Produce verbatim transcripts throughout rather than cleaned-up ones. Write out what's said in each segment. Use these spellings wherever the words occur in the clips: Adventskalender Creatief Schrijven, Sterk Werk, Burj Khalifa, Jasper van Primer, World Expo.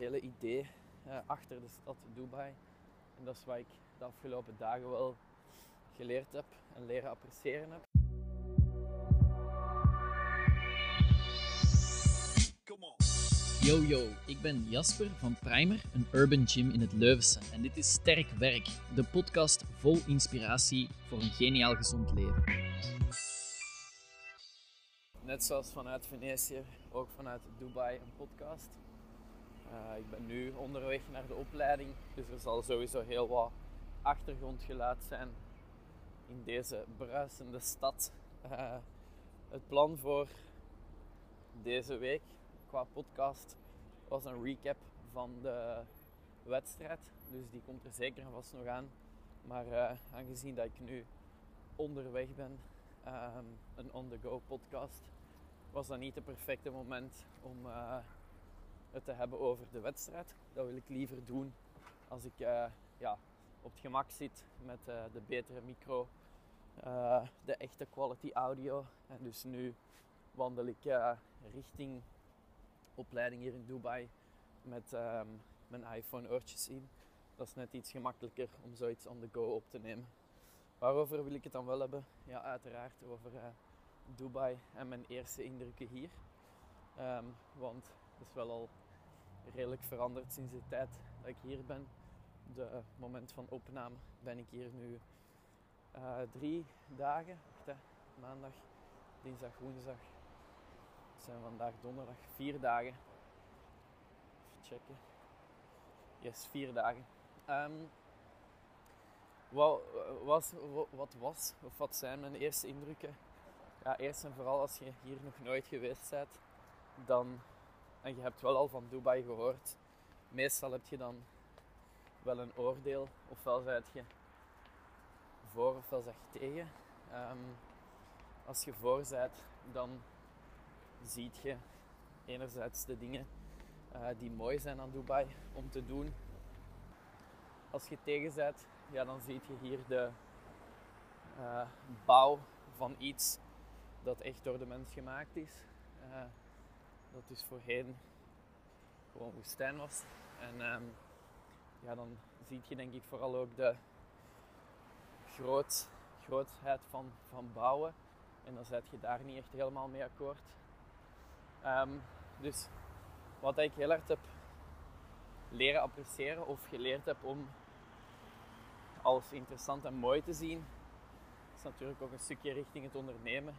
hele idee uh, achter de stad Dubai. En dat is wat ik de afgelopen dagen wel geleerd heb en leren appreciëren heb. Yo yo, ik ben Jasper van Primer, een urban gym in het Leuvense. En dit is Sterk Werk, de podcast vol inspiratie voor een geniaal gezond leven. Net zoals vanuit Venetië, ook vanuit Dubai een podcast. Uh, ik ben nu onderweg naar de opleiding, dus er zal sowieso heel wat achtergrondgeluid zijn in deze bruisende stad. Uh, het plan voor deze week qua podcast was een recap van de wedstrijd, dus die komt er zeker en vast nog aan. Maar uh, aangezien dat ik nu onderweg ben, uh, een on-the-go podcast, was dat niet het perfecte moment om uh, het te hebben over de wedstrijd. Dat wil ik liever doen als ik uh, ja, op het gemak zit met uh, de betere micro, uh, de echte quality audio. En dus nu wandel ik uh, richting opleiding hier in Dubai met um, mijn iPhone-oortjes in. Dat is net iets gemakkelijker om zoiets on the go op te nemen. Waarover wil ik het dan wel hebben? Ja, uiteraard over uh, Dubai en mijn eerste indrukken hier. Um, want het is wel al redelijk veranderd sinds de tijd dat ik hier ben. Op het uh, moment van opname ben ik hier nu uh, drie dagen. Wacht, hè. Maandag, dinsdag, woensdag. Het zijn vandaag donderdag, vier dagen. Even checken. Yes, vier dagen. Um, wat, was, wat was of wat zijn mijn eerste indrukken? Ja, eerst en vooral als je hier nog nooit geweest bent, dan, en je hebt wel al van Dubai gehoord, meestal heb je dan wel een oordeel. Ofwel ben je voor, ofwel zeg je tegen. Um, als je voor bent, dan ziet je enerzijds de dingen uh, die mooi zijn aan Dubai om te doen. Als je tegen bent, ja, dan zie je hier de uh, bouw van iets dat echt door de mens gemaakt is. Uh, dat dus voorheen gewoon woestijn was. En um, ja, dan zie je denk ik vooral ook de groot, grootheid van, van bouwen. En dan ben je daar niet echt helemaal mee akkoord. Um, dus wat ik heel hard heb leren appreciëren of geleerd heb om alles interessant en mooi te zien, is natuurlijk ook een stukje richting het ondernemen.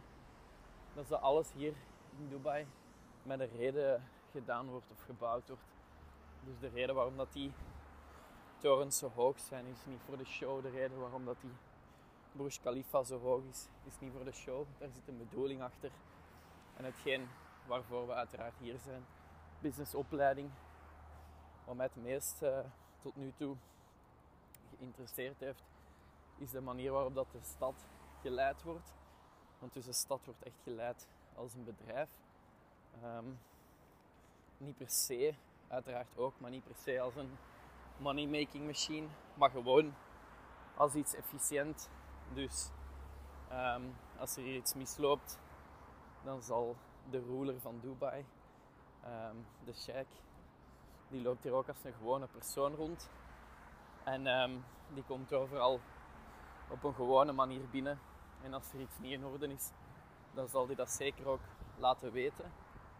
Dat is dat alles hier in Dubai met een reden gedaan wordt of gebouwd wordt. Dus de reden waarom dat die torens zo hoog zijn is niet voor de show. De reden waarom dat die Burj Khalifa zo hoog is, is niet voor de show. Daar zit een bedoeling achter. En hetgeen waarvoor we uiteraard hier zijn. Businessopleiding. Wat mij het meest uh, tot nu toe geïnteresseerd heeft, is de manier waarop dat de stad geleid wordt. Want dus de stad wordt echt geleid als een bedrijf. Um, niet per se, uiteraard ook, maar niet per se als een money-making machine. Maar gewoon als iets efficiënt. Dus um, als er hier iets misloopt, dan zal de ruler van Dubai, um, de sheik, die loopt hier ook als een gewone persoon rond. En um, die komt overal op een gewone manier binnen. En als er iets niet in orde is, dan zal die dat zeker ook laten weten.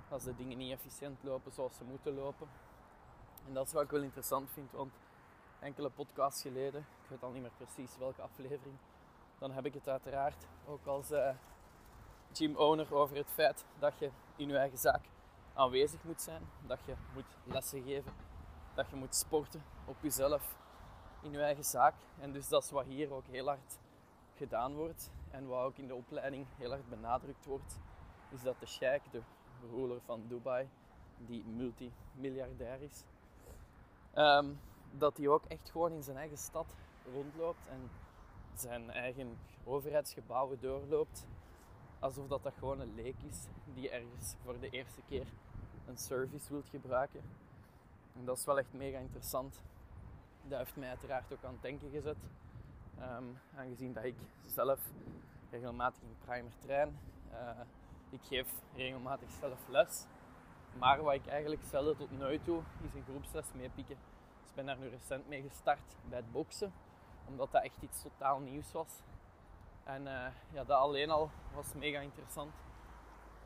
Als de dingen niet efficiënt lopen zoals ze moeten lopen. En dat is wat ik wel interessant vind, want enkele podcasts geleden, ik weet al niet meer precies welke aflevering, dan heb ik het uiteraard ook als Uh, gymowner over het feit dat je in je eigen zaak aanwezig moet zijn, dat je moet lessen geven, dat je moet sporten op jezelf in je eigen zaak. En dus dat is wat hier ook heel hard gedaan wordt en wat ook in de opleiding heel hard benadrukt wordt, is dat de sheik, de ruler van Dubai, die multimiljardair is, um, dat hij ook echt gewoon in zijn eigen stad rondloopt en zijn eigen overheidsgebouwen doorloopt. Alsof dat, dat gewoon een leek is die ergens voor de eerste keer een service wilt gebruiken. En dat is wel echt mega interessant. Dat heeft mij uiteraard ook aan het denken gezet. Um, aangezien dat ik zelf regelmatig in Primer train. Uh, ik geef regelmatig zelf les. Maar wat ik eigenlijk zelden tot nu toe is een groepsles meepikken. Dus ik ben daar nu recent mee gestart bij het boksen, omdat dat echt iets totaal nieuws was. En uh, ja, dat alleen al was mega interessant.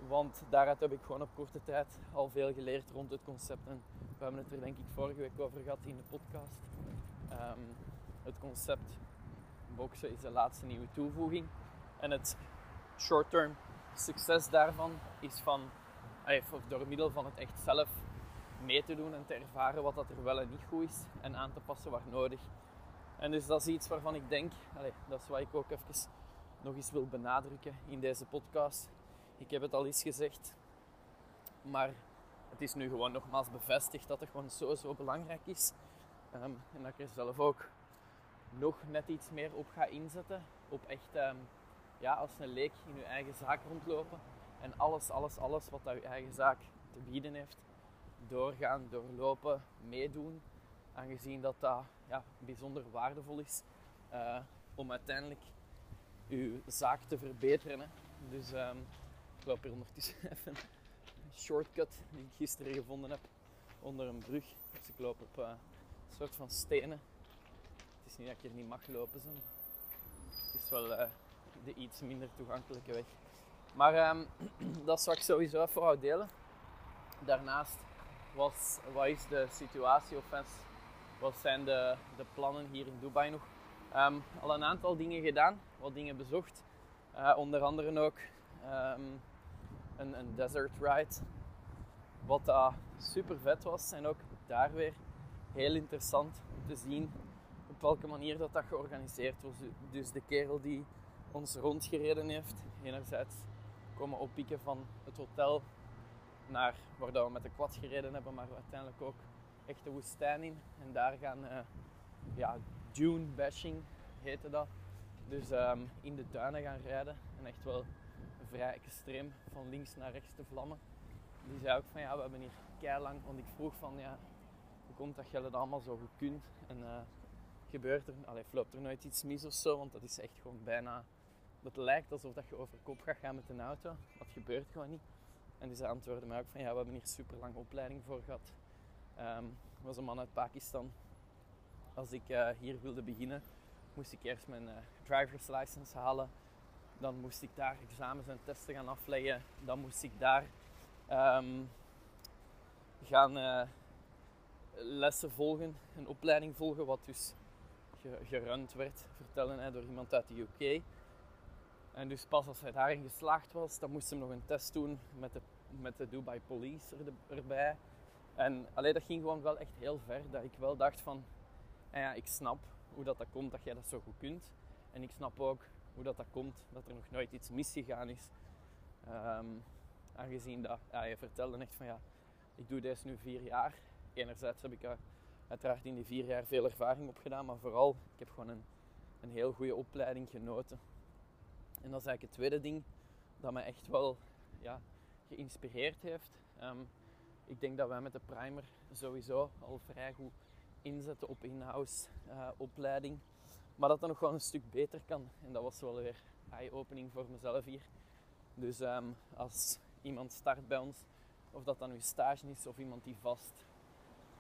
Want daaruit heb ik gewoon op korte tijd al veel geleerd rond het concept. En we hebben het er denk ik vorige week over gehad in de podcast. Um, het concept boksen is de laatste nieuwe toevoeging. En het short-term succes daarvan is van, door middel van het echt zelf mee te doen en te ervaren wat dat er wel en niet goed is. En aan te passen waar nodig. En dus dat is iets waarvan ik denk, allez, dat is wat ik ook even nog eens wil benadrukken in deze podcast. Ik heb het al eens gezegd, maar het is nu gewoon nogmaals bevestigd dat het gewoon zo, zo belangrijk is. Um, en dat ik er zelf ook nog net iets meer op ga inzetten. Op echt, um, ja, als een leek in je eigen zaak rondlopen. En alles, alles, alles wat dat je eigen zaak te bieden heeft. Doorgaan, doorlopen, meedoen. Aangezien dat dat ja, bijzonder waardevol is uh, om uiteindelijk je zaak te verbeteren. Hè. Dus um, ik loop hier ondertussen even een shortcut die ik gisteren gevonden heb onder een brug. Dus ik loop op uh, een soort van stenen. Het is niet dat ik hier niet mag lopen, zo. Het is wel uh, de iets minder toegankelijke weg. Maar um, dat zou ik sowieso even wou delen. Daarnaast was, wat is de situatie, of wat zijn de, de plannen hier in Dubai nog? Um, al een aantal dingen gedaan, wat dingen bezocht. Uh, onder andere ook um, een, een desert ride, wat uh, super vet was. En ook daar weer heel interessant om te zien op welke manier dat, dat georganiseerd was. Dus de kerel die ons rondgereden heeft, enerzijds komen oppikken van het hotel naar waar dat we met de quad gereden hebben, maar uiteindelijk ook echt de woestijn in. En daar gaan, uh, ja, dune bashing heette dat. Dus um, in de duinen gaan rijden en echt wel vrij extreem van links naar rechts te vlammen. Die zei ook van ja, we hebben hier keilang, want ik vroeg van ja, hoe komt dat je dat allemaal zo goed kunt? En uh, gebeurt er, allee, loopt er nooit iets mis of zo, want dat is echt gewoon bijna, dat lijkt alsof dat je over kop gaat gaan met een auto. Dat gebeurt gewoon niet. En die antwoordde mij ook van ja, we hebben hier super lang opleiding voor gehad. Um, was een man uit Pakistan. Als ik uh, hier wilde beginnen, moest ik eerst mijn uh, driver's license halen. Dan moest ik daar examens en testen gaan afleggen. Dan moest ik daar um, gaan uh, lessen volgen, een opleiding volgen, wat dus ge- gerund werd, vertellen hè, door iemand uit de U K. En dus pas als hij daarin geslaagd was, dan moest hij nog een test doen met de, met de Dubai Police er de, erbij. En allee, dat ging gewoon wel echt heel ver, dat ik wel dacht van, en ja, ik snap hoe dat, dat komt dat jij dat zo goed kunt. En ik snap ook hoe dat, dat komt dat er nog nooit iets misgegaan is. Um, aangezien dat, ja, je vertelde echt van ja, ik doe deze nu vier jaar. Enerzijds heb ik uh, uiteraard in die vier jaar veel ervaring opgedaan, maar vooral, ik heb gewoon een, een heel goede opleiding genoten. En dat is eigenlijk het tweede ding dat mij echt wel ja, geïnspireerd heeft. Um, ik denk dat wij met de Primer sowieso al vrij goed inzetten op in-house uh, opleiding. Maar dat dat nog wel een stuk beter kan. En dat was wel weer eye-opening voor mezelf hier. Dus um, als iemand start bij ons, of dat dan nu stage is of iemand die vast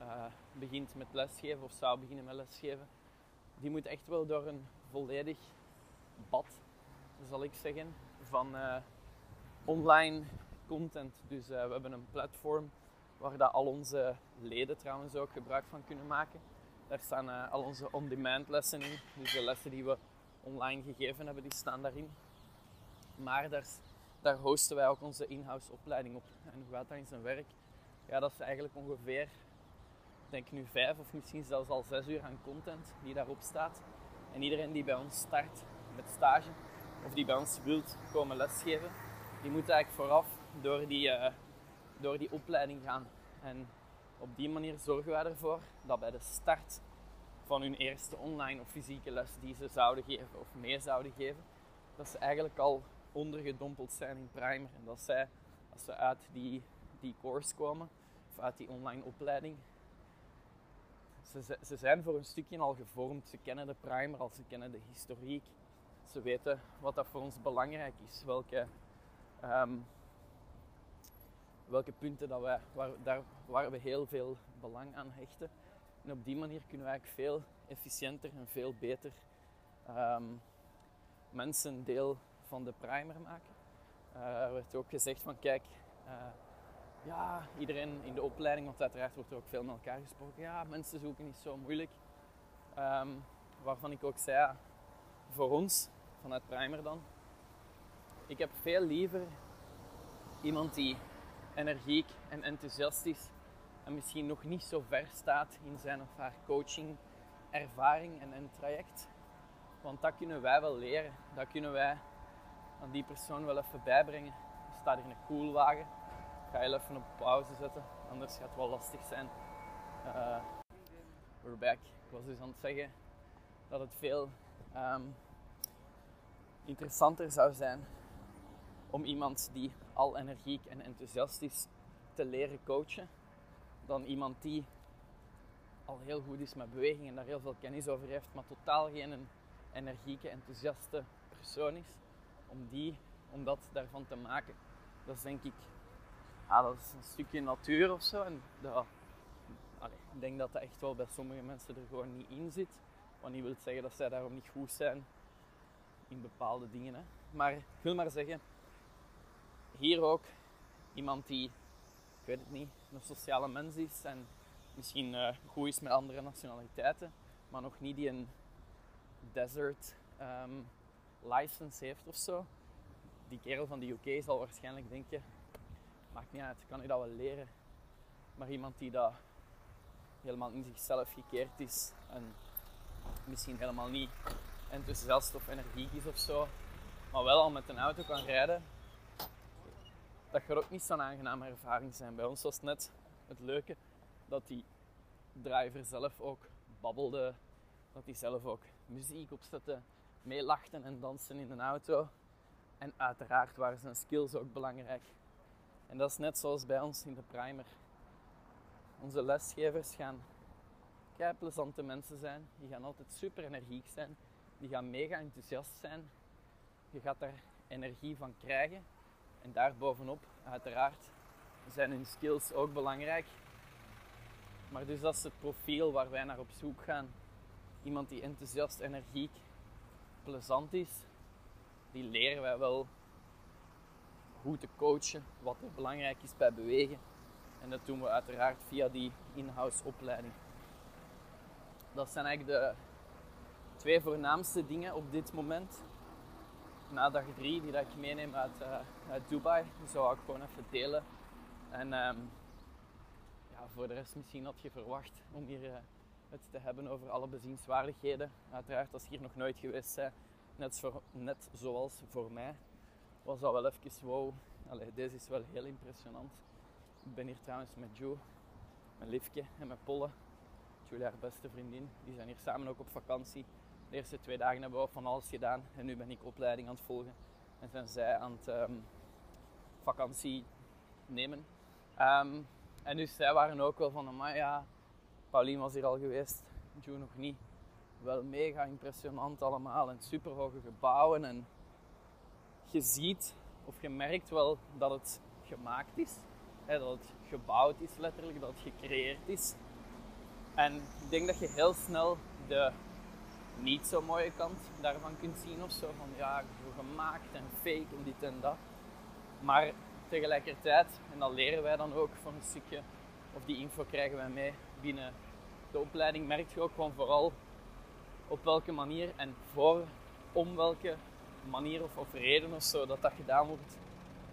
uh, begint met lesgeven of zou beginnen met lesgeven, die moet echt wel door een volledig bad, zal ik zeggen, van uh, online content. Dus uh, we hebben een platform waar dat al onze leden trouwens ook gebruik van kunnen maken. Daar staan uh, al onze on-demand lessen in. Dus de lessen die we online gegeven hebben, die staan daarin. Maar daar, daar hosten wij ook onze in-house opleiding op. En hoe gaat dat in zijn werk? Ja, dat is eigenlijk ongeveer, denk nu vijf of misschien zelfs al zes uur aan content die daarop staat. En iedereen die bij ons start met stage, of die bij ons wilt komen lesgeven, die moet eigenlijk vooraf door die, uh, door die opleiding gaan. En op die manier zorgen wij ervoor dat bij de start van hun eerste online of fysieke les die ze zouden geven of mee zouden geven, dat ze eigenlijk al ondergedompeld zijn in Primer. En dat zij, als ze uit die, die course komen, of uit die online opleiding, ze, ze zijn voor een stukje al gevormd. Ze kennen de Primer al, ze kennen de historiek. Ze weten wat dat voor ons belangrijk is, welke um, welke punten dat wij, waar, daar, waar we heel veel belang aan hechten. En op die manier kunnen we eigenlijk veel efficiënter en veel beter um, mensen deel van de primer maken. Uh, er werd ook gezegd van kijk, uh, ja, iedereen in de opleiding, want uiteraard wordt er ook veel met elkaar gesproken. Ja, mensen zoeken is zo moeilijk. Um, waarvan ik ook zei, ja, voor ons, vanuit Primer dan, ik heb veel liever iemand die energiek en enthousiast is en misschien nog niet zo ver staat in zijn of haar coaching, ervaring en een traject. Want dat kunnen wij wel leren. Dat kunnen wij aan die persoon wel even bijbrengen. Er staat hier een koelwagen. Ga je even op pauze zetten, anders gaat het wel lastig zijn. Uh, we're back. Ik was dus aan het zeggen dat het veel um, interessanter zou zijn om iemand die al energiek en enthousiast is te leren coachen, dan iemand die al heel goed is met beweging en daar heel veel kennis over heeft, maar totaal geen energieke, enthousiaste persoon is, om, die, om dat daarvan te maken. Dat is denk ik, ah, dat is een stukje natuur of zo. En dat, allee, ik denk dat dat echt wel bij sommige mensen er gewoon niet in zit. Wat niet wil zeggen dat zij daarom niet goed zijn in bepaalde dingen. Hè. Maar ik wil maar zeggen, hier ook iemand die, ik weet het niet, een sociale mens is en misschien uh, goed is met andere nationaliteiten, maar nog niet die een desert um, license heeft of zo. Die kerel van de U K zal waarschijnlijk denken, maakt niet uit, kan ik dat wel leren. Maar iemand die dat helemaal in zichzelf gekeerd is en misschien helemaal niet enthousiast of energiek is of zo, maar wel al met een auto kan rijden, dat gaat ook niet zo'n aangename ervaring zijn. Bij ons was het net het leuke dat die driver zelf ook babbelde, dat hij zelf ook muziek opzette, meelachten en dansen in een auto. En uiteraard waren zijn skills ook belangrijk. En dat is net zoals bij ons in de primer. Onze lesgevers gaan kei plezante mensen zijn. Die gaan altijd super energiek zijn. Die gaan mega enthousiast zijn. Je gaat daar energie van krijgen. En daarbovenop, uiteraard, zijn hun skills ook belangrijk. Maar dus dat is het profiel waar wij naar op zoek gaan. Iemand die enthousiast, energiek, plezant is. Die leren wij wel hoe te coachen, wat er belangrijk is bij bewegen. En dat doen we uiteraard via die in-house opleiding. Dat zijn eigenlijk de twee voornaamste dingen op dit moment. Na dag drie, die dat ik meeneem uit, uh, uit Dubai, die zou ik gewoon even delen. En um, ja, voor de rest, misschien had je verwacht om hier uh, het te hebben over alle bezienswaardigheden. Uiteraard, als je hier nog nooit geweest bent, net, voor, net zoals voor mij, was dat wel even wow. Allee, deze is wel heel impressionant. Ik ben hier trouwens met Joe, mijn liefje en met Polle. Julia, haar beste vriendin. Die zijn hier samen ook op vakantie. De eerste twee dagen hebben we van alles gedaan. En nu ben ik opleiding aan het volgen. En zijn zij aan het um, vakantie nemen. Um, en dus zij waren ook wel van, amai, ja, Paulien was hier al geweest. Joe nog niet. Wel mega impressionant allemaal. En superhoge gebouwen. En je ziet, of je merkt wel dat het gemaakt is. Hè, dat het gebouwd is letterlijk. Dat het gecreëerd is. En ik denk dat je heel snel de niet zo mooie kant daarvan kunt zien of zo. Van ja, zo gemaakt en fake en dit en dat. Maar tegelijkertijd, en dat leren wij dan ook van een stukje, of die info krijgen wij mee binnen de opleiding, merk je ook gewoon vooral op welke manier en voor, om welke manier of, of reden of zo dat dat gedaan wordt.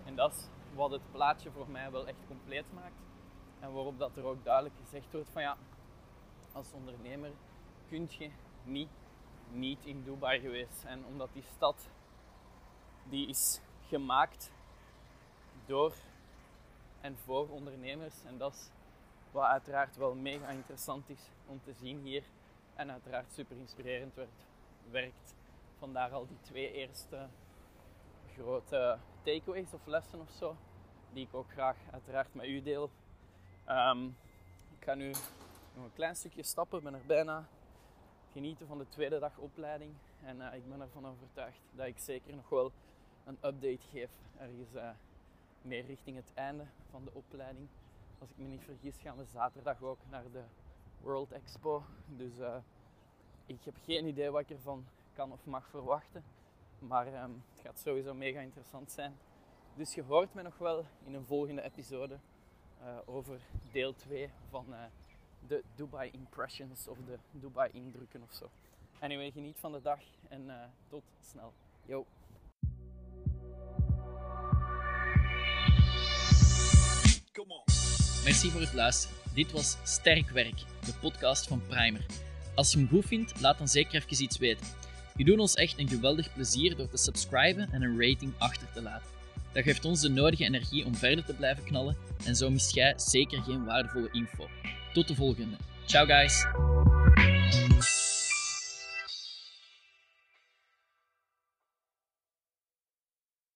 En dat is wat het plaatje voor mij wel echt compleet maakt. En waarop dat er ook duidelijk gezegd wordt van ja, als ondernemer kun je niet, niet in Dubai geweest zijn. Omdat die stad, die is gemaakt door en voor ondernemers. En dat is wat uiteraard wel mega interessant is om te zien hier. En uiteraard super inspirerend werd, werkt. Vandaar al die twee eerste grote takeaways of lessen of zo. Die ik ook graag uiteraard met u deel. Um, ik ga nu nog een klein stukje stappen, ben er bijna. Genieten van de tweede dag opleiding. En uh, ik ben ervan overtuigd dat ik zeker nog wel een update geef ergens uh, meer richting het einde van de opleiding. Als ik me niet vergis, gaan we zaterdag ook naar de World Expo. Dus uh, ik heb geen idee wat ik ervan kan of mag verwachten. Maar um, het gaat sowieso mega interessant zijn. Dus je hoort mij nog wel in een volgende episode uh, over deel twee van uh, de Dubai Impressions of de Dubai Indrukken of zo. Anyway, geniet van de dag en uh, tot snel. Yo! Come on. Merci voor het luisteren. Dit was Sterk Werk, de podcast van Primer. Als je hem goed vindt, laat dan zeker even iets weten. Je doet ons echt een geweldig plezier door te subscriben en een rating achter te laten. Dat geeft ons de nodige energie om verder te blijven knallen en zo mist jij zeker geen waardevolle info. Tot de volgende. Ciao guys!